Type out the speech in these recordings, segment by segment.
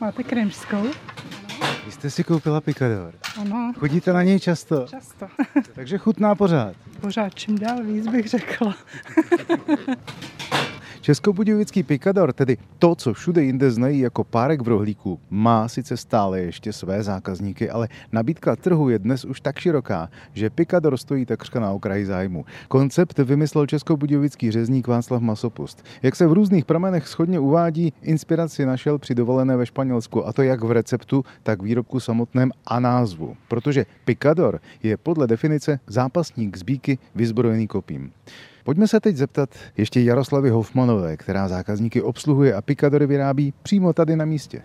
Máte kremskou? Vy jste si koupila Pikador. Ano. Chodíte na něj často? Často. Takže chutná pořád? Pořád, čím dál víc bych řekla. Českobudějovický Pikador, tedy to, co všude jinde znají jako párek v rohlíku, má sice stále ještě své zákazníky, ale nabídka trhu je dnes už tak široká, že Pikador stojí takřka na okraji zájmu. Koncept vymyslel českobudějovický řezník Václav Masopust. Jak se v různých pramenech shodně uvádí, inspiraci našel při dovolené ve Španělsku, a to jak v receptu, tak výrobku samotném a názvu. Protože Pikador je podle definice zápasník z bíky vyzbrojený kopím. Pojďme se teď zeptat ještě Jaroslavy Hofmanové, která zákazníky obsluhuje a pikadory vyrábí přímo tady na místě.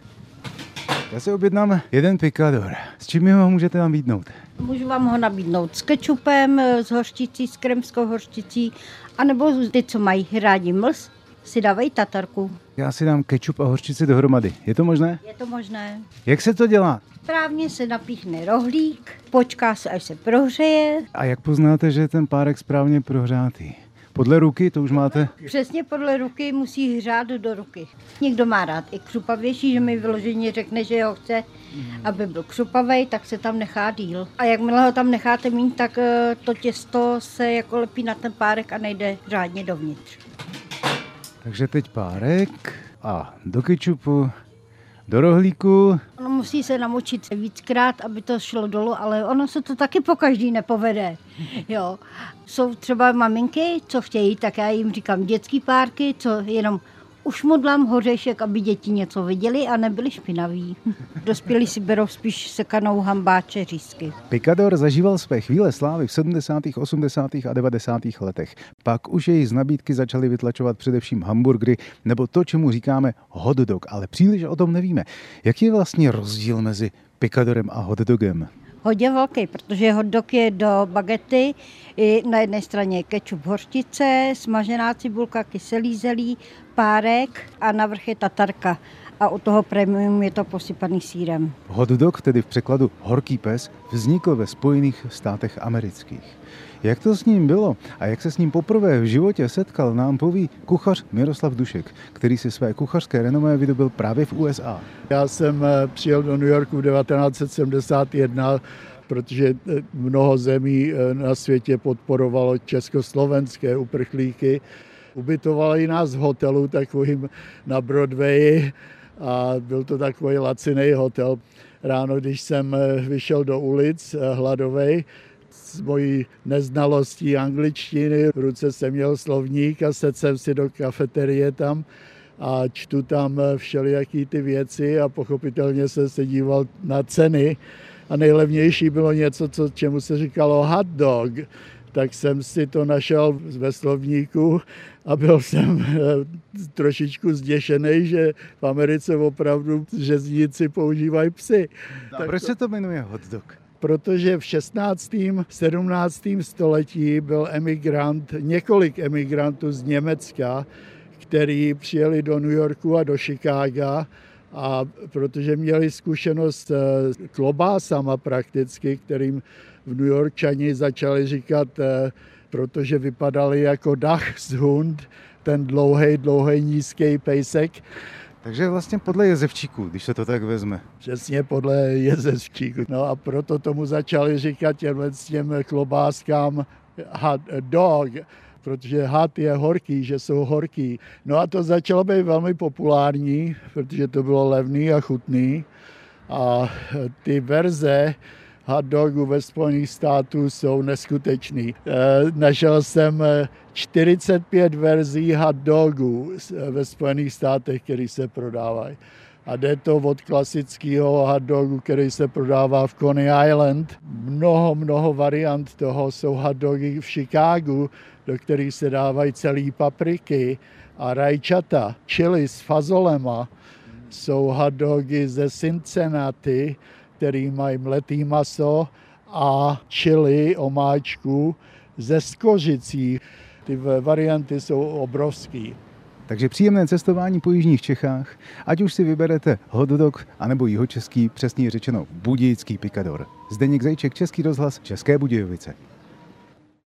Já si objednám jeden pikador. S čím ho můžete nám nabídnout? Můžu vám ho nabídnout s kečupem, s hořčicí, s kremskou hořčicí, anebo ty, co mají rádi mlz, si dávají tatarku. Já si dám kečup a hořčici dohromady. Je to možné? Je to možné. Jak se to dělá? Správně se napíchne rohlík, počká se, až se prohřeje. A jak poznáte, že je ten párek správně prohřátý? Podle ruky to už máte? Přesně podle ruky, musí hřát do ruky. Někdo má rád i křupavější, že mi vyloženě řekne, že ho chce, aby byl křupavej, tak se tam nechá díl. A jakmile ho tam necháte mít, tak to těsto se jako lepí na ten párek a nejde řádně dovnitř. Takže teď párek a do kečupu, do rohlíku. Ono musí se namočit víckrát, aby to šlo dolů, ale ono se to taky pokaždý nepovede. Jo. Jsou třeba maminky, co chtějí, tak já jim říkám dětský párky, co jenom ušmodlám hořešek, aby děti něco viděli a nebyli špinaví. Dospělí si berou spíš sekanou hambáče, řízky. Pikador zažíval své chvíle slávy v 70., 80. a 90. letech. Pak už jej z nabídky začaly vytlačovat především hamburgery nebo to, čemu říkáme hot dog, ale příliš o tom nevíme. Jaký je vlastně rozdíl mezi pikadorem a hot dogem? Hodně velký, protože hot dog je do bagety, na jedné straně kečup, hořčice, smažená cibulka, kyselý zelí, párek a navrch je tatarka. A u toho premium je to posypaný sýrem. Hot dog, tedy v překladu horký pes, vznikl ve Spojených státech amerických. Jak to s ním bylo a jak se s ním poprvé v životě setkal, nám poví kuchař Miroslav Dušek, který si své kuchařské renomé vydobyl právě v USA. Já jsem přijel do New Yorku v 1971, protože mnoho zemí na světě podporovalo československé uprchlíky. Ubytovali nás v hotelu takovým na Broadwayi a byl to takový lacinej hotel. Ráno, když jsem vyšel do ulic hladovej, s mojí neznalostí angličtiny, v ruce jsem měl slovník a sedl jsem si do kafeterie tam a čtu tam všelijaký ty věci a pochopitelně jsem se díval na ceny a nejlevnější bylo něco, čemu se říkalo hot dog. Tak jsem si to našel ve slovníku a byl jsem trošičku zděšený, že v Americe opravdu řezníci používají psy. A proč se to jmenuje hot dog? Protože v 16. 17. století byl emigrant, několik emigrantů z Německa, kteří přijeli do New Yorku a do Chicaga, a protože měli zkušenost s klobásama prakticky, kterým v New Yorkčani začali říkat, protože vypadali jako Dachshund, ten dlouhý, nízký pejsek. Takže vlastně podle jezevčíku, když se to tak vezme. Přesně podle jezevčíku. No a proto tomu začali říkat těm klobáskám hot dog, protože hot je horký, že jsou horký. No a to začalo být velmi populární, protože to bylo levný a chutný. A ty verze hot dogu ve Spojených států jsou neskutečný. Našel jsem 45 verzí hot dogů ve Spojených státech, které se prodávají. A jde to od klasického hot dogu, který se prodává v Coney Island. Mnoho variant toho jsou hot dogy v Chicagu, do kterých se dávají celý papriky a rajčata, chili s fazolema. Jsou hot dogy ze Cincinnati, který mají mletý maso a chili, omáčku ze skořicí. Ty varianty jsou obrovský. Takže příjemné cestování po jižních Čechách, ať už si vyberete hot dog anebo jihočeský, přesně řečeno budějický pikador. Zdeněk Zajíček, Český rozhlas, České Budějovice.